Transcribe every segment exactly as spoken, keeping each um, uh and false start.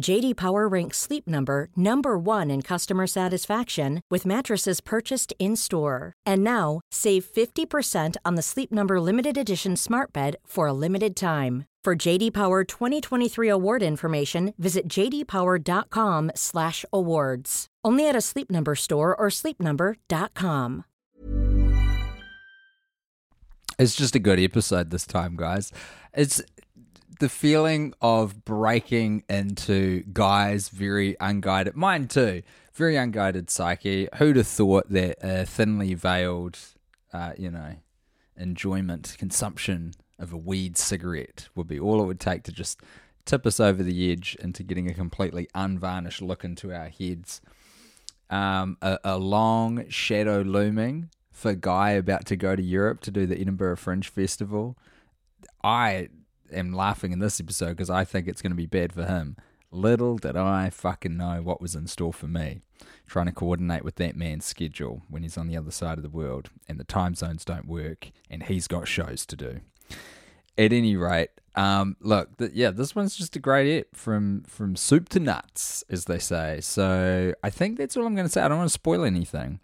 J D. Power ranks Sleep Number number one in customer satisfaction with mattresses purchased in-store. And now, save fifty percent on the Sleep Number Limited Edition smart bed for a limited time. For J D. Power twenty twenty-three award information, visit jdpower.com slash awards. Only at a Sleep Number store or sleep number dot com. It's just a good episode this time, guys. It's... The feeling of breaking into Guy's very unguided, mine too, very unguided psyche. Who'd have thought that a thinly veiled, uh, you know, enjoyment, consumption of a weed cigarette would be all it would take to just tip us over the edge into getting a completely unvarnished look into our heads. Um, a, a long shadow looming for Guy about to go to Europe to do the Edinburgh Fringe Festival. I... am laughing in this episode because I think it's going to be bad for him. Little did I fucking know what was in store for me, trying to coordinate with that man's schedule when he's on the other side of the world and the time zones don't work and he's got shows to do. At any rate, um, look, th- yeah, this one's just a great ep from, from soup to nuts, as they say. So I think that's all I'm going to say. I don't want to spoil anything.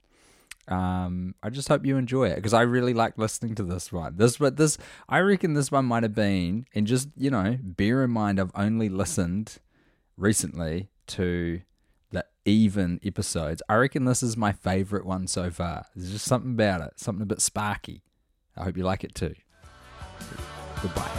Um, I just hope you enjoy it because I really like listening to this one. This, but this, I reckon this one might have been, and just, you know, bear in mind, I've only listened recently to the even episodes. I reckon this is my favorite one so far. There's just something about it, something a bit sparky. I hope you like it too. Goodbye.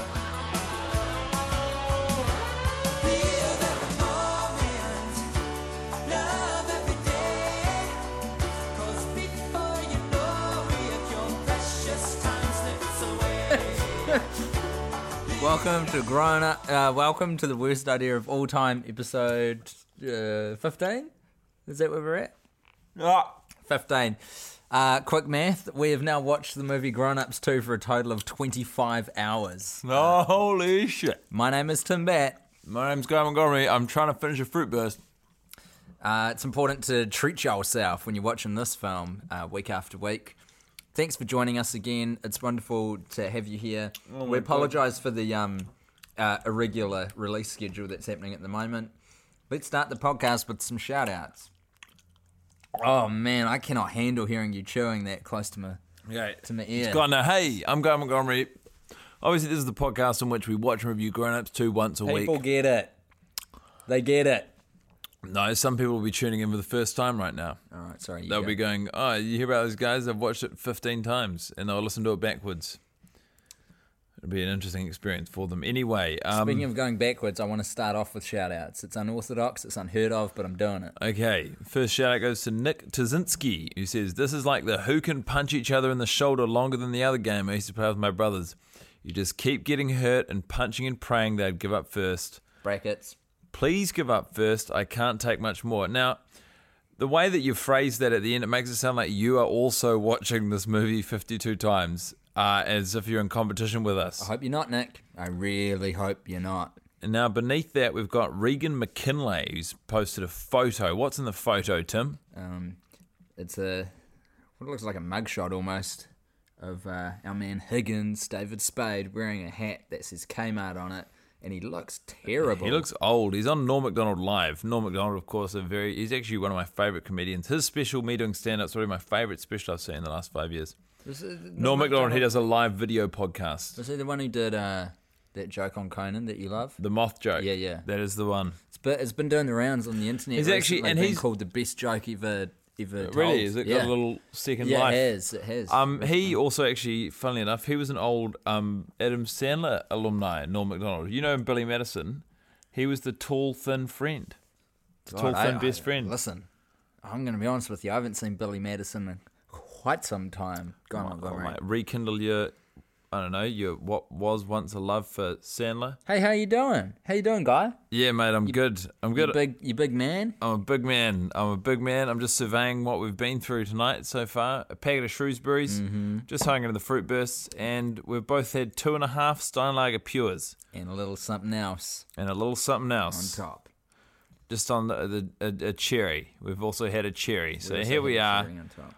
Welcome to Grown Up. Uh, welcome to the Worst Idea of All Time, episode uh, fifteen. Is that where we're at? Oh, fifteen. Uh, quick math. We have now watched the movie Grown Ups two for a total of twenty-five hours. Oh, uh, holy shit. My name is Tim Batt. My name's Guy Montgomery. I'm trying to finish a fruit burst. Uh, it's important to treat yourself when you're watching this film uh, week after week. Thanks for joining us again. It's wonderful to have you here. Oh, we apologise for the um, uh, irregular release schedule that's happening at the moment. Let's start the podcast with some shout-outs. Oh, man, I cannot handle hearing you chewing that close to my, okay. to my ear. It's got no, hey, I'm Guy Montgomery. Obviously, this is the podcast in which we watch and review Grown Ups two once a people week. People get it. They get it. No, some people will be tuning in for the first time right now. All right, sorry. They'll go. be going, oh, you hear about those guys? I've watched it fifteen times, and they'll listen to it backwards. It'll be an interesting experience for them. Anyway. Um, Speaking of going backwards, I want to start off with shout-outs. It's unorthodox, it's unheard of, but I'm doing it. Okay, first shout-out goes to Nick Tuzinski, who says, this is like the who can punch each other in the shoulder longer than the other game I used to play with my brothers. You just keep getting hurt and punching and praying they'd give up first. Brackets. Please give up first. I can't take much more. Now, the way that you phrase that at the end, it makes it sound like you are also watching this movie fifty-two times, uh, as if you're in competition with us. I hope you're not, Nick. I really hope you're not. And now, beneath that, we've got Regan McKinley, who's posted a photo. What's in the photo, Tim? Um, it's a what looks like a mugshot almost of uh, our man Higgins, David Spade, wearing a hat that says Kmart on it. And he looks terrible. He looks old. He's on Norm Macdonald Live. Norm Macdonald, of course, a very he's actually one of my favourite comedians. His special, Me Doing Stand-Up, is probably my favourite special I've seen in the last five years. Norm Macdonald, he does a live video podcast. Was he the one who did uh, That joke on Conan that you love? The moth joke. Yeah, yeah. That is the one. It's been, it's been doing the rounds on the internet. He's actually, and he's called the best joke ever ever told. Really? Is it yeah. got a little second yeah, life? Yeah, it has. It has. Um, he also actually, funnily enough, he was an old um, Adam Sandler alumni, Norm Macdonald. You know Billy Madison? He was the tall, thin friend. The God, tall, I, thin I, best friend. Listen, I'm going to be honest with you. I haven't seen Billy Madison in quite some time. Guy Montgomery. Oh, rekindle your... I don't know, your what was once a love for Sandler. Hey, how you doing? How you doing, Guy? Yeah, mate, I'm you, good. I'm good. You big, you big man? I'm a big man. I'm a big man. I'm just surveying what we've been through tonight so far. A packet of Shrewsbury's, mm-hmm. just hung into the fruit bursts, and we've both had two and a half Steinlager Pures. And a little something else. And a little something else. On top. Just on the, the a, a cherry. We've also had a cherry. So here we are.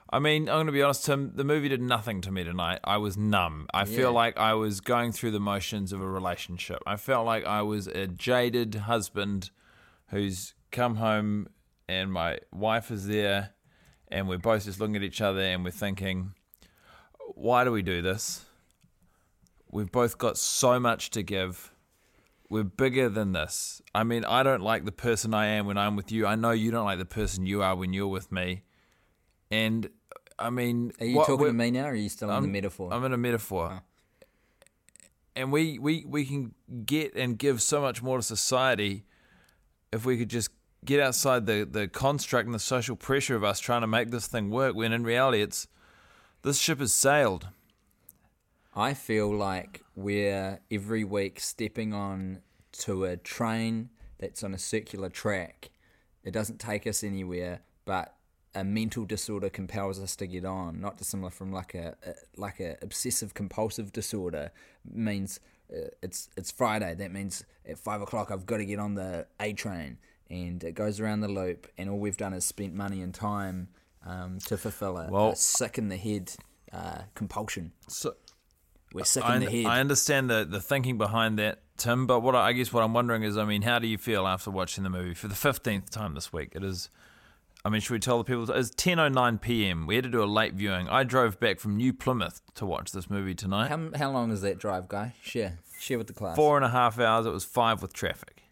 I mean, I'm going to be honest, Tim, the movie did nothing to me tonight. I was numb. I yeah. feel like I was going through the motions of a relationship. I felt like I was a jaded husband who's come home and my wife is there and we're both just looking at each other and we're thinking, why do we do this? We've both got so much to give. We're bigger than this. I mean, I don't like the person I am when I'm with you. I know you don't like the person you are when you're with me. And, I mean... Are you what, talking to me now or are you still I'm, in the metaphor? I'm in a metaphor. Oh. And we, we, we can get and give so much more to society if we could just get outside the, the construct and the social pressure of us trying to make this thing work, when in reality it's... This ship has sailed. I feel like we're every week stepping on to a train that's on a circular track. It doesn't take us anywhere, but a mental disorder compels us to get on. Not dissimilar from like a, a like a obsessive compulsive disorder. It means uh, it's it's Friday. That means at five o'clock I've got to get on the A train, and it goes around the loop. And all we've done is spent money and time um, to fulfill it. Well, a sick in the head uh, compulsion. So. We're sick in the head. I understand the, the thinking behind that, Tim, but what I, I guess what I'm wondering is, I mean, how do you feel after watching the movie for the fifteenth time this week? It is, I mean, should we tell the people? It's ten oh nine p.m. We had to do a late viewing. I drove back from New Plymouth to watch this movie tonight. How, how long is that drive, Guy? Share. Share with the class. Four and a half hours. It was five with traffic.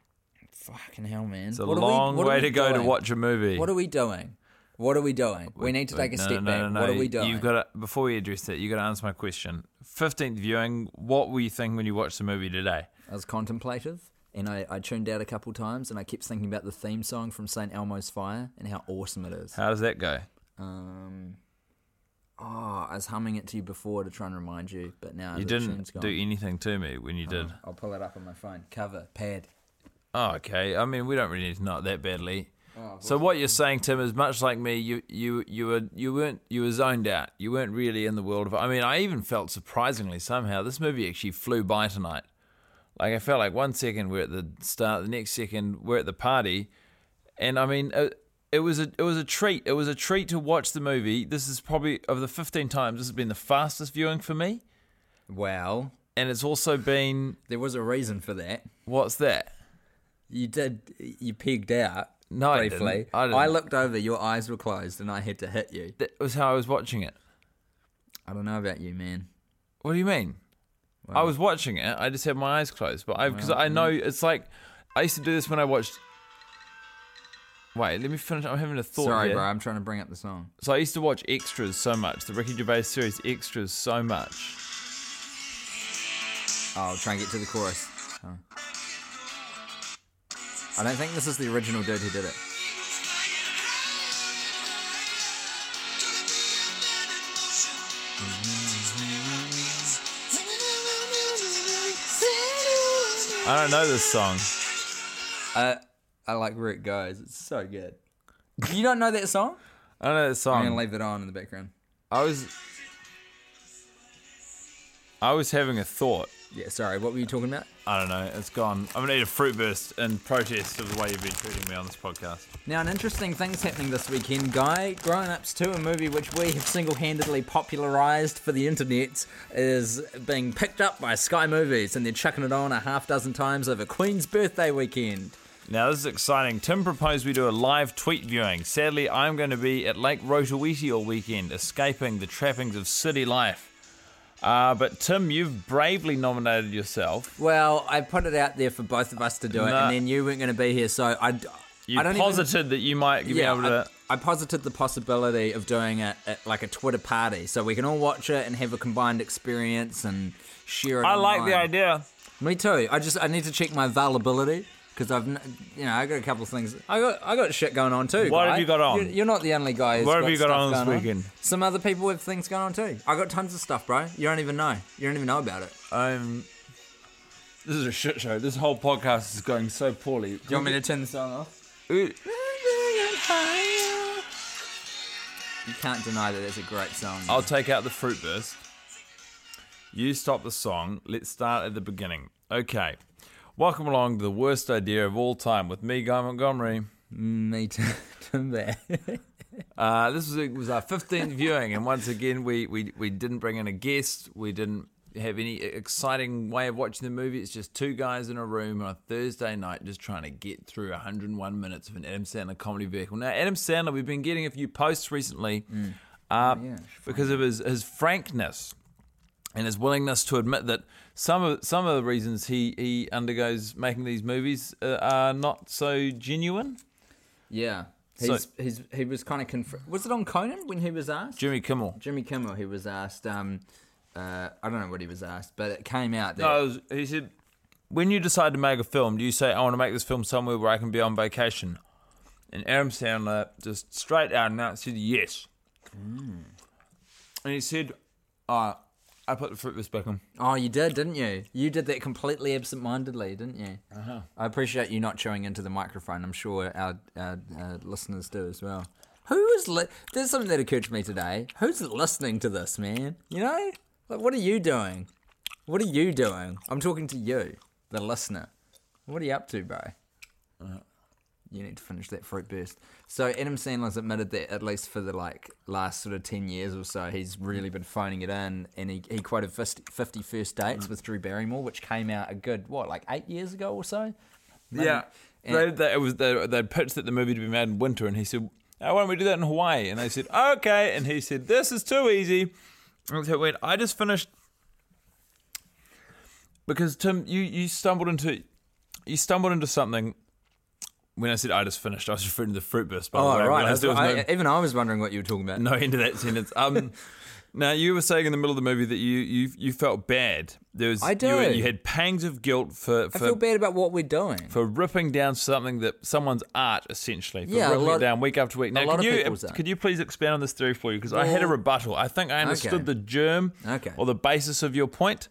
Fucking hell, man. It's a what long we, way to doing? go to watch a movie. What are we doing? What are we doing? We need to take a no, step no, back. No, no, what are we doing? You've got to, before we address that, you've got to answer my question. fifteenth viewing, what were you thinking when you watched the movie today? I was contemplative, and I, I tuned out a couple times, and I kept thinking about the theme song from Saint Elmo's Fire and how awesome it is. How does that go? Um, oh, I was humming it to you before to try and remind you, but now you didn't do anything to me when you oh, did. I'll pull it up on my phone. Cover, pad. Oh, okay. I mean, we don't really need to know it that badly. Oh, so what you're saying, Tim, is much like me. You, you, you were, you weren't, you were zoned out. You weren't really in the world of. I mean, I even felt surprisingly somehow this movie actually flew by tonight. Like I felt like one second we're at the start, the next second we're at the party, and I mean, it, it was a, it was a treat. It was a treat to watch the movie. This is probably of the fifteen times this has been the fastest viewing for me. Well, and it's also been there was a reason for that. What's that? You did. You pegged out. No, briefly. I didn't. I didn't. I looked over, your eyes were closed, and I had to hit you. That was how I was watching it. I don't know about you, man. What do you mean? Well, I was watching it, I just had my eyes closed. But I because well, I know, yeah. it's like, I used to do this when I watched... Wait, let me finish, I'm having a thought Sorry, here. bro, I'm trying to bring up the song. So I used to watch Extras so much, the Ricky Gervais series Extras so much. Oh, I'll try and get to the chorus. Oh. I don't think this is the original dude who did it. I don't know this song. I I like where it goes. It's so good. You don't know that song? I don't know that song. I'm gonna leave it on in the background. I was I was having a thought. Yeah, sorry, what were you talking about? I don't know, it's gone. I'm going to need a fruit burst in protest of the way you've been treating me on this podcast. Now, an interesting thing's happening this weekend, Guy. Grown Ups two, a movie which we have single-handedly popularised for the internet, is being picked up by Sky Movies, and they're chucking it on a half dozen times over Queen's birthday weekend. Now, this is exciting. Tim proposed we do a live tweet viewing. Sadly, I'm going to be at Lake Rotoiti all weekend, escaping the trappings of city life. Uh, but Tim, you've bravely nominated yourself. Well, I put it out there for both of us to do no. it, and then you weren't going to be here, so I. You I don't posited even, that you might be yeah, able to. I, I posited the possibility of doing it at like a Twitter party, so we can all watch it and have a combined experience and share it. I online. Like the idea. Me too. I just I need to check my availability. Because I've, you know, I got a couple of things. I got, I got shit going on too. What guy. have you got on? You're, you're not the only guy who's what got have you got on this weekend? On. Some other people have things going on too. I got tons of stuff, bro. You don't even know. You don't even know about it. Um, this is a shit show. This whole podcast is going so poorly. Do you want me to turn the song off? Ooh. You can't deny that it's a great song. I'll man. take out the fruit burst. You stop the song. Let's start at the beginning. Okay. Welcome along to the worst idea of all time with me, Guy Montgomery. Me too, Tim Batt. uh, this was, it was our fifteenth viewing, and once again, we, we, we didn't bring in a guest. We didn't have any exciting way of watching the movie. It's just two guys in a room on a Thursday night just trying to get through one hundred one minutes of an Adam Sandler comedy vehicle. Now, Adam Sandler, we've been getting a few posts recently mm. uh, oh, yeah. because of his, his frankness. And his willingness to admit that some of some of the reasons he, he undergoes making these movies uh, are not so genuine. Yeah, he's, so, he's he was kind of conf- was it on Conan when he was asked? Jimmy Kimmel. Jimmy Kimmel. He was asked. Um, uh, I don't know what he was asked, but it came out that no, it was, he said, "When you decide to make a film, do you say I want to make this film somewhere where I can be on vacation?" And Adam Sandler just straight out and out said yes, mm. and he said, "Ah." Uh, I put the fruit back on. Oh, you did, didn't you? You did that completely absent-mindedly, didn't you? Uh-huh. I appreciate you not chewing into the microphone. I'm sure our, our, our listeners do as well. Who is... Li- There's something that occurred to me today. Who's listening to this, man? You know? Like, what are you doing? What are you doing? I'm talking to you, the listener. What are you up to, bro? Uh-huh. You need to finish that fruit burst. So Adam Sandler's admitted that at least for the like last sort of ten years or so, he's really been phoning it in. And he, he quoted fifty First Dates with Drew Barrymore, which came out a good, what, like eight years ago or so? Maybe. Yeah. They, they, it was they, they pitched that the movie to be made in winter, and he said, oh, why don't we do that in Hawaii? And they said, okay. And he said, this is too easy. And so it went, I just finished... Because, Tim, you, you stumbled into you stumbled into something... When I said I just finished, I was referring to the fruit burst. By oh, the way. right. I was, was I, no, even I was wondering what you were talking about. No end to that sentence. Um, now, you were saying in the middle of the movie that you you, you felt bad. There was, I do. You, you had pangs of guilt for, for... I feel bad about what we're doing. For ripping down something that someone's art, essentially. For yeah, ripping lot, it down week after week. Now, a lot could, of you, could you please expand on this theory for you? Because well, I had a rebuttal. I think I understood okay. the germ okay. or the basis of your point.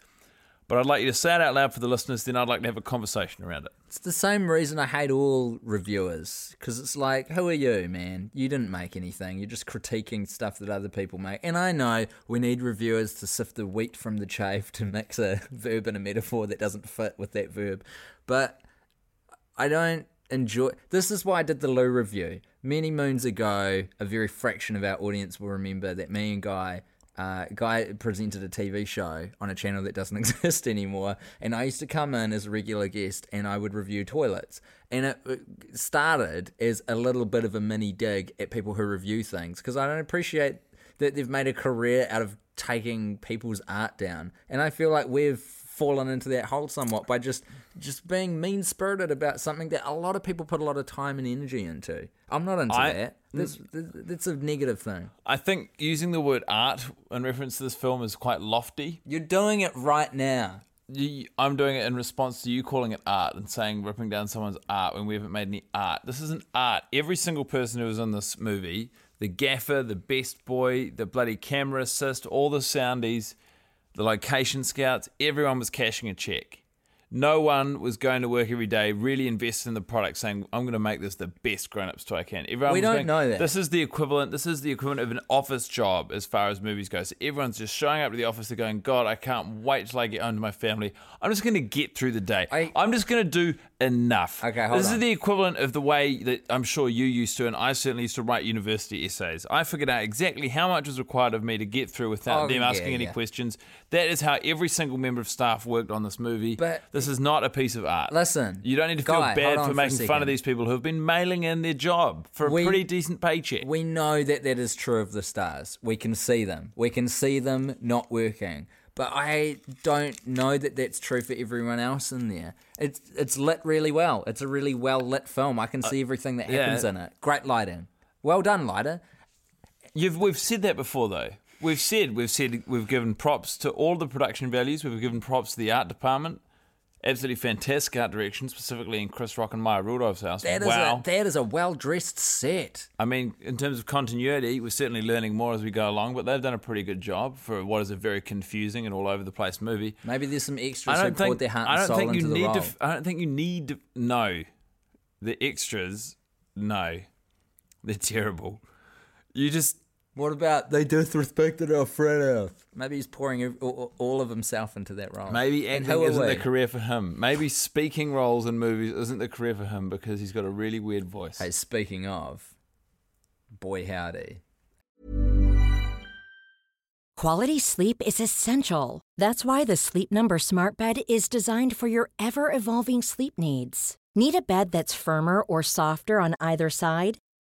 But I'd like you to say it out loud for the listeners, then I'd like to have a conversation around it. It's the same reason I hate all reviewers, because it's like, who are you, man? You didn't make anything. You're just critiquing stuff that other people make. And I know we need reviewers to sift the wheat from the chaff to mix a verb and a metaphor that doesn't fit with that verb. But I don't enjoy... This is why I did the Lou review. Many moons ago, a very fraction of our audience will remember that me and Guy... Uh, Guy presented a T V show on a channel that doesn't exist anymore, and I used to come in as a regular guest and I would review toilets, and it started as a little bit of a mini dig at people who review things, because I don't appreciate that they've made a career out of taking people's art down, and I feel like we've fallen into that hole somewhat by just just being mean-spirited about something that a lot of people put a lot of time and energy into. I'm not into I, that. That's, that's a negative thing. I think using the word art in reference to this film is quite lofty. You're doing it right now. You, I'm doing it in response to you calling it art and saying ripping down someone's art when we haven't made any art. This isn't art. Every single person who was in this movie, the gaffer, the best boy, the bloody camera assist, all the soundies, the location scouts, everyone was cashing a check. No one was going to work every day, really invested in the product, saying, I'm going to make this the best grown-ups toy I can. Everyone we was don't going, know that. This is the equivalent This is the equivalent of an office job as far as movies go. So everyone's just showing up to the office. They're going, God, I can't wait till I get home to my family. I'm just going to get through the day. I, I'm just going to do enough. Okay, hold This on. is the equivalent of the way that I'm sure you used to, and I certainly used to write university essays. I figured out exactly how much was required of me to get through without oh, them yeah, asking yeah. any questions. That is how every single member of staff worked on this movie. But... This This is not a piece of art. Listen. You don't need to feel guy, bad for making for fun of these people who have been mailing in their job for a we, pretty decent paycheck. We know that that is true of the stars. We can see them. We can see them not working. But I don't know that that's true for everyone else in there. It's it's lit really well. It's a really well-lit film. I can see everything that happens yeah. in it. Great lighting. Well done, lighter. You've We've said that before, though. We've said, we've said, we've given props to all the production values. We've given props to the art department. Absolutely fantastic art direction, specifically in Chris Rock and Maya Rudolph's house. That is wow. a, that is a well-dressed set. I mean, in terms of continuity, we're certainly learning more as we go along, but they've done a pretty good job for what is a very confusing and all-over-the-place movie. Maybe there's some extras who poured their heart and soul into the role. To, I don't think you need to... No. The extras, no. They're terrible. You just... What about they disrespected Alfredo? Maybe he's pouring all of himself into that role. Maybe acting isn't the career for him. Maybe speaking roles in movies isn't the career for him because he's got a really weird voice. Hey, speaking of, boy howdy. Quality sleep is essential. That's why the Sleep Number Smart Bed is designed for your ever-evolving sleep needs. Need a bed that's firmer or softer on either side?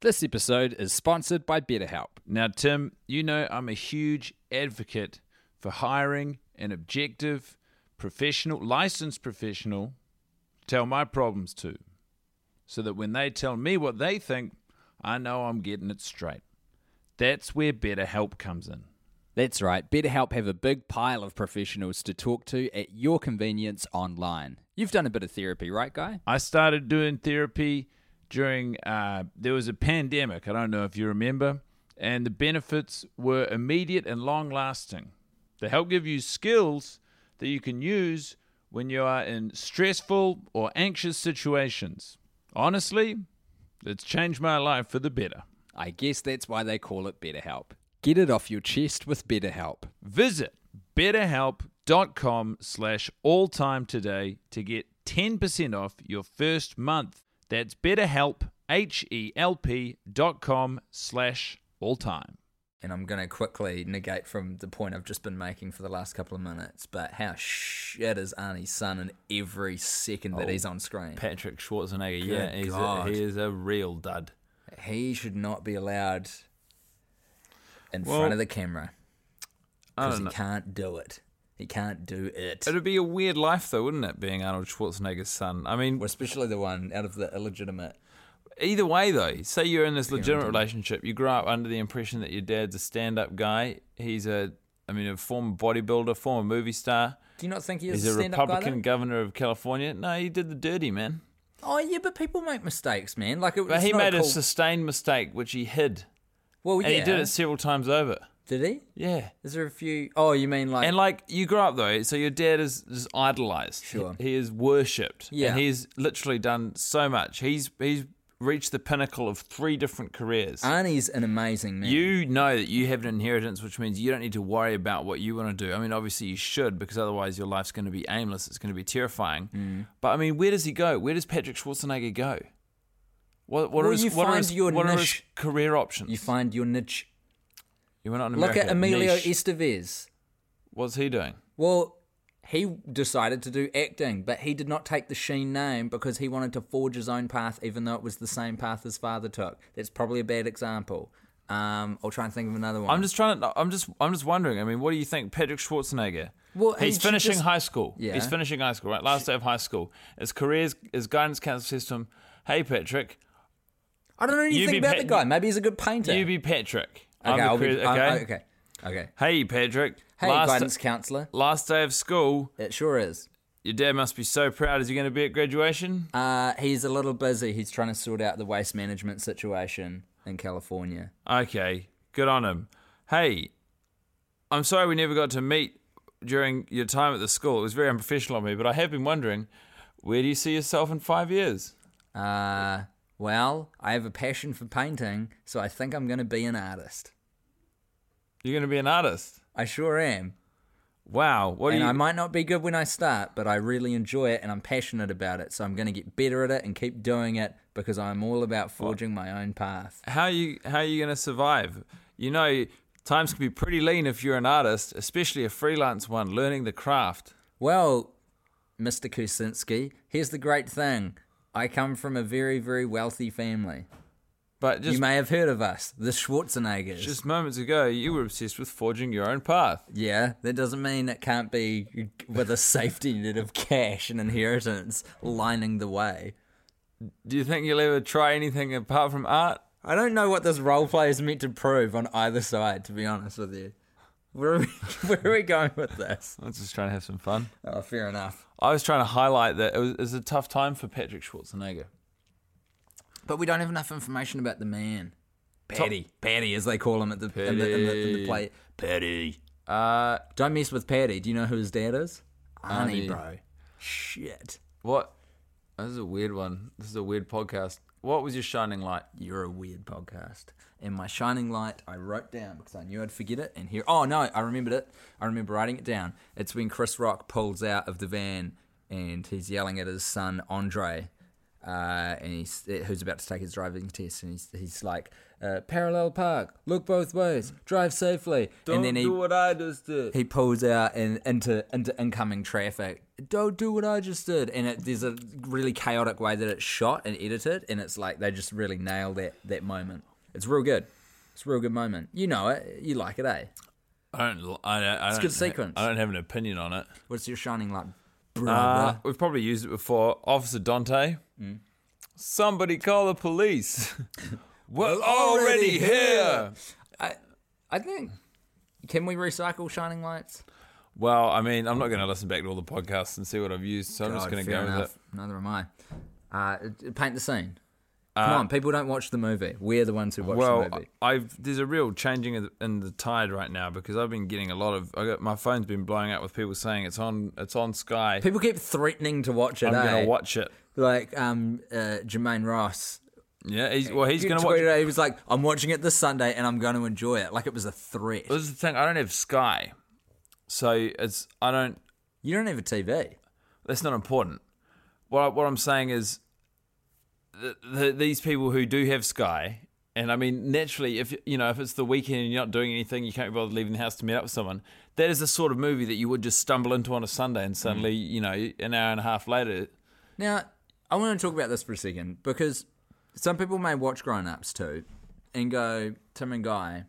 This episode is sponsored by BetterHelp. Now, Tim, you know I'm a huge advocate for hiring an objective, professional, licensed professional to tell my problems to, so that when they tell me what they think, I know I'm getting it straight. That's where BetterHelp comes in. That's right. BetterHelp have a big pile of professionals to talk to at your convenience online. You've done a bit of therapy, right, Guy? I started doing therapy during, uh, there was a pandemic, I don't know if you remember, and the benefits were immediate and long-lasting. They help give you skills that you can use when you are in stressful or anxious situations. Honestly, it's changed my life for the better. I guess that's why they call it BetterHelp. Get it off your chest with BetterHelp. Visit better help dot com slash all time today to get ten percent off your first month. That's BetterHelp, H E L P dot com slash all time. And I'm going to quickly negate from the point I've just been making for the last couple of minutes, but how shit is Arnie's son in every second that oh, he's on screen? Patrick Schwarzenegger, yeah, he's a, he is a real dud. He should not be allowed in well, front of the camera because he know. can't do it. He can't do it. It would be a weird life, though, wouldn't it, being Arnold Schwarzenegger's son? I mean, well, especially the one out of the illegitimate. Either way, though, say you're in this legitimate relationship, you grow up under the impression that your dad's a stand-up guy. He's a, I mean, a former bodybuilder, former movie star. Do you not think he is He's a stand-up guy? He's a Republican governor of California. No, he did the dirty, man. Oh yeah, but people make mistakes, man. Like, it, but he made a sustained mistake which he hid. Well, yeah, and he did it several times over. Did he? Yeah. Is there a few? Oh, you mean like? And like, you grow up though, so your dad is just idolized. Sure. He, he is worshipped. Yeah. And he's literally done so much. He's he's reached the pinnacle of three different careers. Arnie's an amazing man. You know that you have an inheritance, which means you don't need to worry about what you want to do. I mean, obviously you should, because otherwise your life's going to be aimless. It's going to be terrifying. Mm. But I mean, where does he go? Where does Patrick Schwarzenegger go? What what well, are his, what are his, what are his career options? You find your niche. You went on America. Look at Emilio niche. Estevez. What's he doing? Well, he decided to do acting, but he did not take the Sheen name because he wanted to forge his own path, even though it was the same path his father took. That's probably a bad example. Um, I'll try and think of another one. I'm just trying to. I'm just. I'm just wondering. I mean, what do you think, Patrick Schwarzenegger? Well, he's he finishing just, high school. Yeah. He's finishing high school. Right, last day of high school. His career's his guidance counselor says to him, "Hey, Patrick, I don't know anything about Pat- the guy. Maybe he's a good painter. You be Patrick. Okay, I'm the, be, okay. I'm, okay. Okay. Hey, Patrick. Hey, last guidance d- counsellor. Last day of school. It sure is. Your dad must be so proud. Is he going to be at graduation? Uh, he's a little busy. He's trying to sort out the waste management situation in California. Okay, good on him. Hey, I'm sorry we never got to meet during your time at the school. It was very unprofessional of me, but I have been wondering, where do you see yourself in five years? Uh, well, I have a passion for painting, so I think I'm going to be an artist. You're going to be an artist? I sure am. Wow. What and you... I might not be good when I start, but I really enjoy it and I'm passionate about it, so I'm going to get better at it and keep doing it because I'm all about forging what? my own path. How are you, how are you going to survive? You know, times can be pretty lean if you're an artist, especially a freelance one, learning the craft. Well, Mister Kuzinski, here's the great thing. I come from a very, very wealthy family. But just, you may have heard of us, the Schwarzeneggers. Just moments ago, you were obsessed with forging your own path. Yeah, that doesn't mean it can't be with a safety net of cash and inheritance lining the way. Do you think you'll ever try anything apart from art? I don't know what this roleplay is meant to prove on either side, to be honest with you. Where are we, where are we going with this? I was just trying to have some fun. Oh, fair enough. I was trying to highlight that it was, it was a tough time for Patrick Schwarzenegger. But we don't have enough information about the man. Patty. Top. Patty, as they call him at the, in the, in the, in the play. Patty. Uh, don't mess with Patty. Do you know who his dad is? Arnie, Arnie, bro. Shit. What? This is a weird one. This is a weird podcast. What was your shining light? You're a weird podcast. And my shining light, I wrote down because I knew I'd forget it. And here, oh no, I remembered it. I remember writing it down. It's when Chris Rock pulls out of the van and he's yelling at his son, Andre. Uh, and he's who's about to take his driving test, and he's he's like, uh, parallel park, look both ways, drive safely. Don't and then he, do what I just did. He pulls out and into into incoming traffic. Don't do what I just did. And it, there's a really chaotic way that it's shot and edited, and it's like they just really nail that that moment. It's real good. It's a real good moment. You know it. You like it, eh? I don't. I, I it's a good sequence. I don't have an opinion on it. What's your shining light? Uh, we've probably used it before. Officer Dante. Mm. Somebody call the police. We're already here. I, I think. Can we recycle shining lights? Well, I mean, I'm not going to listen back to all the podcasts and see what I've used, so God, I'm just going to go enough. with it. Neither am I. Uh, paint the scene. Uh, Come on, people don't watch the movie. We're the ones who watch well, the movie. Well, there's a real changing in the tide right now because I've been getting a lot of... I got, my phone's been blowing up with people saying it's on It's on Sky. People keep threatening to watch it, I'm eh? going to watch it. Like um, uh, Jermaine Ross. Yeah, he's, well, he's going to watch it. He was like, I'm watching it this Sunday and I'm going to enjoy it. Like it was a threat. Well, this is the thing. I don't have Sky. So it's... I don't... You don't have a T V. That's not important. What I, What I'm saying is... The, the, these people who do have Sky, and I mean naturally, if you know if it's the weekend and you're not doing anything, you can't be bothered leaving the house to meet up with someone. That is the sort of movie that you would just stumble into on a Sunday, and suddenly mm. you know an hour and a half later. Now, I want to talk about this for a second because some people may watch Grown Ups two and go, Tim and Guy,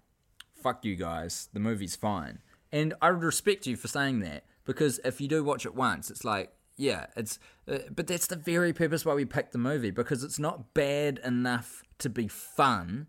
fuck you guys, the movie's fine, and I respect you for saying that because if you do watch it once, it's like. Yeah, it's, uh, but that's the very purpose why we picked the movie, because it's not bad enough to be fun,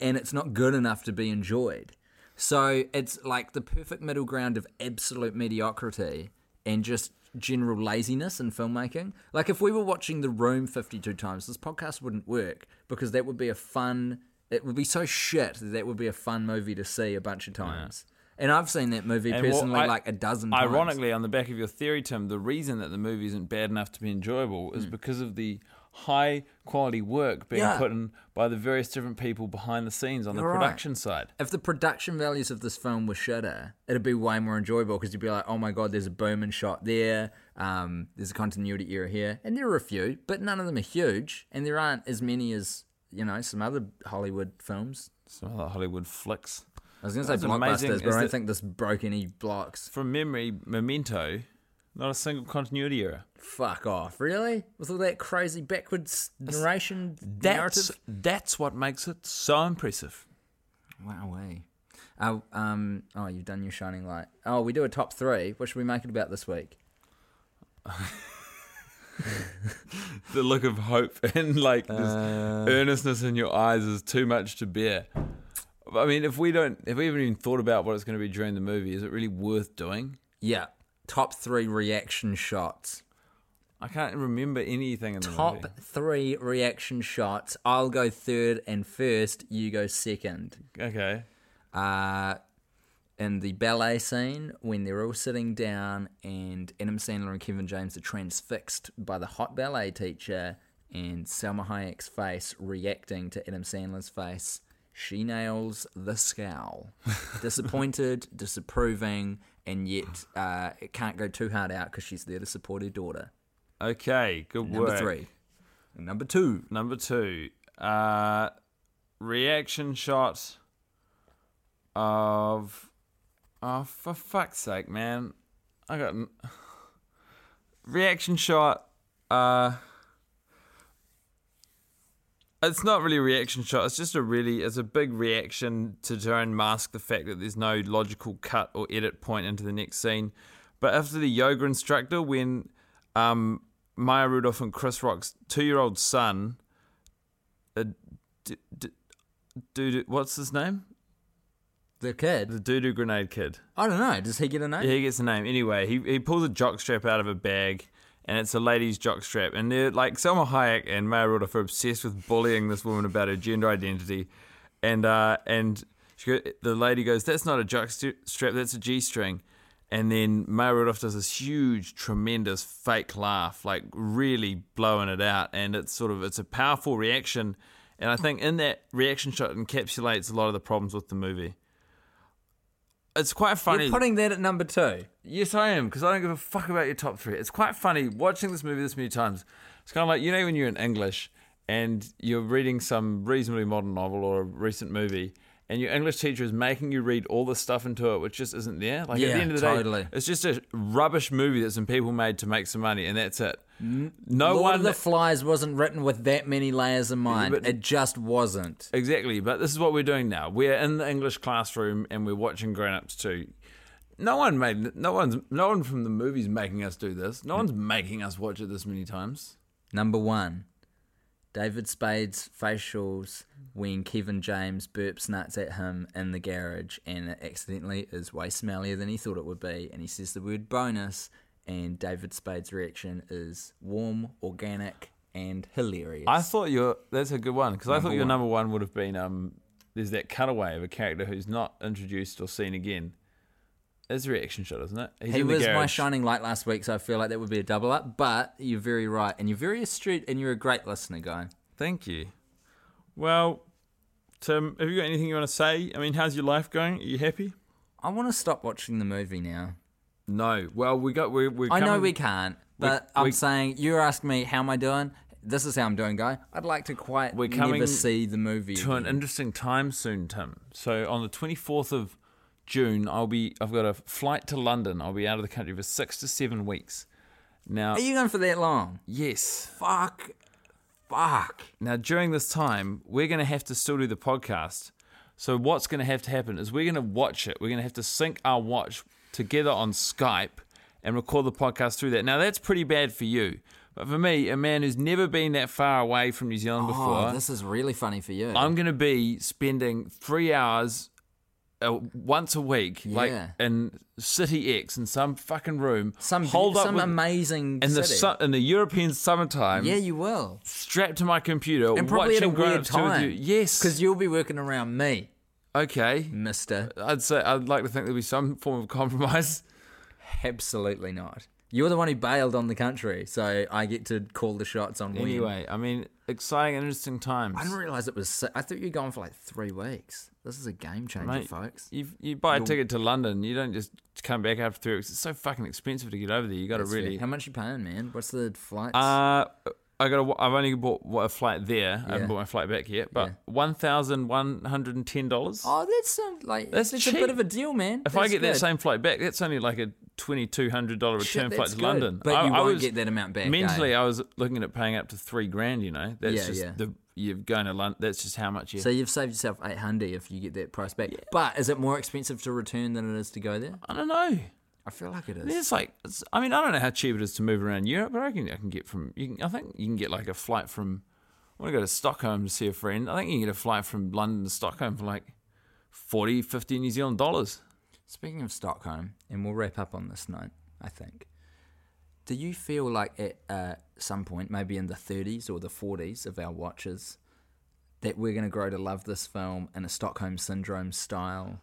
and it's not good enough to be enjoyed. So it's like the perfect middle ground of absolute mediocrity and just general laziness in filmmaking. Like if we were watching The Room fifty-two times, this podcast wouldn't work, because that would be a fun, it would be so shit that that would be a fun movie to see a bunch of times. Yeah. And I've seen that movie and personally well, I, like a dozen times. Ironically, on the back of your theory, Tim, the reason that the movie isn't bad enough to be enjoyable is mm. because of the high-quality work being yeah. put in by the various different people behind the scenes on You're the production right. side. If the production values of this film were shitter, it'd be way more enjoyable because you'd be like, oh my God, there's a booming shot there, um, there's a continuity error here, and there are a few, but none of them are huge, and there aren't as many as, you know, some other Hollywood films. Some other Hollywood flicks. I was going to say blockbusters, but I don't think this broke any blocks. From memory, Memento, not a single continuity error. Fuck off. Really? With all that crazy backwards narration narrative? That's what makes it so impressive. Wowee. Uh, um, oh, you've done your shining light. Oh, we do a top three. What should we make it about this week? The look of hope and like this uh, earnestness in your eyes is too much to bear. I mean, if we don't, if we haven't even thought about what it's going to be during the movie, is it really worth doing? Yeah. Top three reaction shots. I can't remember anything in the top movie. Top three reaction shots. I'll go third and first. You go second. Okay. Uh, in the ballet scene, when they're all sitting down and Adam Sandler and Kevin James are transfixed by the hot ballet teacher and Salma Hayek's face reacting to Adam Sandler's face, she nails the scowl. Disappointed, disapproving, and yet uh, it can't go too hard out because she's there to support her daughter. Okay, good Number work. Number three. Number two. Number two. Uh, reaction shot of... Oh, for fuck's sake, man. I got... Reaction shot... Uh, it's not really a reaction shot. It's just a really... It's a big reaction to try and mask the fact that there's no logical cut or edit point into the next scene. But after the yoga instructor, when... Um, Maya Rudolph and Chris Rock's two-year-old son, uh, d- d- doo-doo, what's his name? The kid? The doo-doo grenade kid. I don't know. Does he get a name? Yeah, he gets a name. Anyway, he, he pulls a jockstrap out of a bag, and it's a lady's jockstrap. And they're like, Salma Hayek and Maya Rudolph are obsessed with bullying this woman about her gender identity. And uh, and she go, the lady goes, that's not a jockstrap, that's a G-string. And then Maya Rudolph does this huge, tremendous fake laugh, like really blowing it out. And it's sort of, it's a powerful reaction. And I think in that reaction shot encapsulates a lot of the problems with the movie. It's quite funny. You're putting that at number two. Yes, I am, because I don't give a fuck about your top three. It's quite funny watching this movie this many times. It's kind of like, you know, when you're in English and you're reading some reasonably modern novel or a recent movie, and your English teacher is making you read all the stuff into it, which just isn't there. Like yeah, at the end of the totally. day, it's just a rubbish movie that some people made to make some money, and that's it. No Lord one of the Flies wasn't written with that many layers in mind. But, it just wasn't. Exactly, but this is what we're doing now. We're in the English classroom and we're watching Grown Ups two. No one made, no one's, no one from the movie's making us do this. No one's making us watch it this many times. Number one. David Spade's facials when Kevin James burps nuts at him in the garage and it accidentally is way smellier than he thought it would be, and he says the word bonus, and David Spade's reaction is warm, organic, and hilarious. I thought you're... That's a good one, because I thought your number one would have been... um. There's that cutaway of a character who's not introduced or seen again. It's a reaction shot, isn't it? He's he was garage. My shining light last week, so I feel like that would be a double up, but you're very right, and you're very astute, and you're a great listener, Guy. Thank you. Well, Tim, have you got anything you want to say? I mean, how's your life going? Are you happy? I want to stop watching the movie now. No. Well, we got... We're, we're I coming, know we can't, but we, I'm we, saying, you're asking me, how am I doing? This is how I'm doing, Guy. I'd like to quite we're never see the movie. To again. An interesting time soon, Tim. So on the twenty-fourth of... June, I'll be. I've got a flight to London. I'll be out of the country for six to seven weeks. Now, are you going for that long? Yes. Fuck. Fuck. Now, during this time, we're going to have to still do the podcast. So, what's going to have to happen is we're going to watch it. We're going to have to sync our watch together on Skype and record the podcast through that. Now, that's pretty bad for you. But for me, a man who's never been that far away from New Zealand oh, before. This is really funny for you. I'm going to be spending three hours... Uh, once a week, yeah. like in City X, in some fucking room, some hold up some with, amazing in the city. Su- in the European summertime. Yeah, you will strapped to my computer and probably at a weird time. You. Yes, because you'll be working around me. Okay, Mister. I'd say I'd like to think there'll be some form of compromise. Absolutely not. You're the one who bailed on the country, so I get to call the shots on. Anyway, when. I mean, exciting, interesting times. I didn't realise it was. So- I thought you were going for like three weeks. This is a game changer, mate, folks. You you buy a You'll, ticket to London, you don't just come back after three weeks. It's so fucking expensive to get over there. You got to really. Fair. How much are you paying, man? What's the flights? Uh, I got. A, I've only bought a flight there. Yeah. I haven't bought my flight back yet, but yeah. one thousand one hundred and ten dollars. Oh, that's some, like that's it's a bit of a deal, man. If that's I get good. that same flight back, that's only like a twenty two hundred dollar return Shit, flight to good. London. But I, you I won't was, get that amount back. Mentally, eh? I was looking at paying up to three grand. You know, that's yeah, just yeah. the. You're going to London. That's just how much you... So you've saved yourself eight hundred if you get that price back. Yeah. But is it more expensive to return than it is to go there? I don't know. I feel like it is. It's like... It's, I mean, I don't know how cheap it is to move around Europe, but I can, I can get from... You can, I think you can get like a flight from... I want to go to Stockholm to see a friend. I think you can get a flight from London to Stockholm for like forty, fifty New Zealand dollars. Speaking of Stockholm, and we'll wrap up on this note, I think, do you feel like at uh, some point, maybe in the thirties or the forties of our watches, that we're going to grow to love this film in a Stockholm Syndrome style,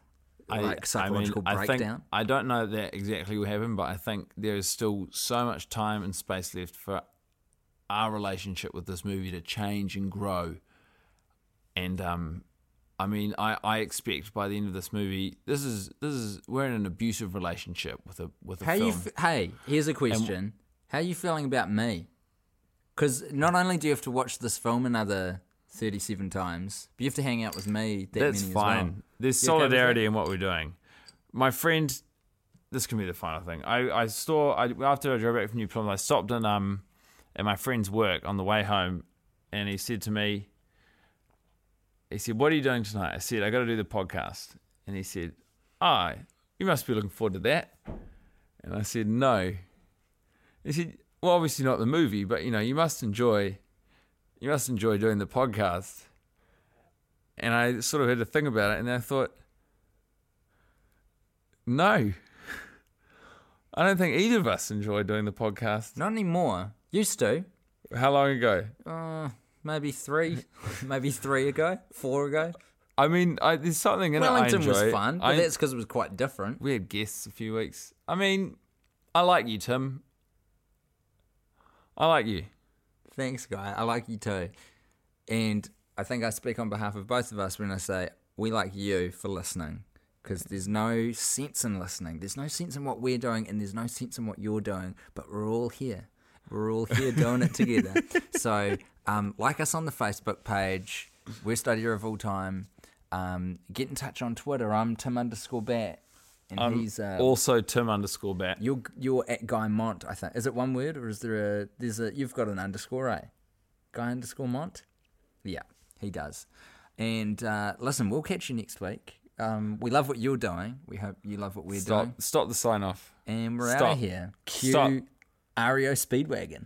I, like psychological I mean, breakdown? I, think, I don't know that exactly will happen, but I think there is still so much time and space left for our relationship with this movie to change and grow. And um, I mean, I, I expect by the end of this movie, this is this is we're in an abusive relationship with a with a how film. You f- hey, here's a question: and, how are you feeling about me? Because not only do you have to watch this film another thirty-seven times, but you have to hang out with me. That that's many fine. As well. There's You're solidarity okay in what we're doing, my friend. This can be the final thing. I, I saw I, after I drove back from New Plymouth, I stopped in um at my friend's work on the way home, and he said to me. He said, what are you doing tonight? I said, I got to do the podcast. And he said, oh, you must be looking forward to that. And I said, no. He said, well, obviously not the movie, but, you know, you must enjoy, you must enjoy doing the podcast. And I sort of had to think about it, and I thought, no. I don't think either of us enjoy doing the podcast. Not anymore. Used to. How long ago? Uh... Maybe three, maybe three ago, four ago. I mean, I, there's something in Wellington it I enjoy. was fun, but I, that's because it was quite different. We had guests a few weeks. I mean, I like you, Tim. I like you. Thanks, Guy. I like you too. And I think I speak on behalf of both of us when I say we like you for listening, because there's no sense in listening. There's no sense in what we're doing, and there's no sense in what you're doing, but we're all here. We're all here doing it together. So um, like us on the Facebook page, Worst Idea of All Time. Um, get in touch on Twitter. I'm Tim underscore Bat. And I'm he's, uh, also Tim underscore Bat. You're, you're at Guy Mont, I think. Is it one word or is there a... There's a you've got an underscore, eh? Guy underscore Mont? Yeah, he does. And uh, listen, we'll catch you next week. Um, we love what you're doing. We hope you love what we're Stop. doing. Stop the sign off. And we're Stop. out of here. Q- Stop. R E O Speedwagon.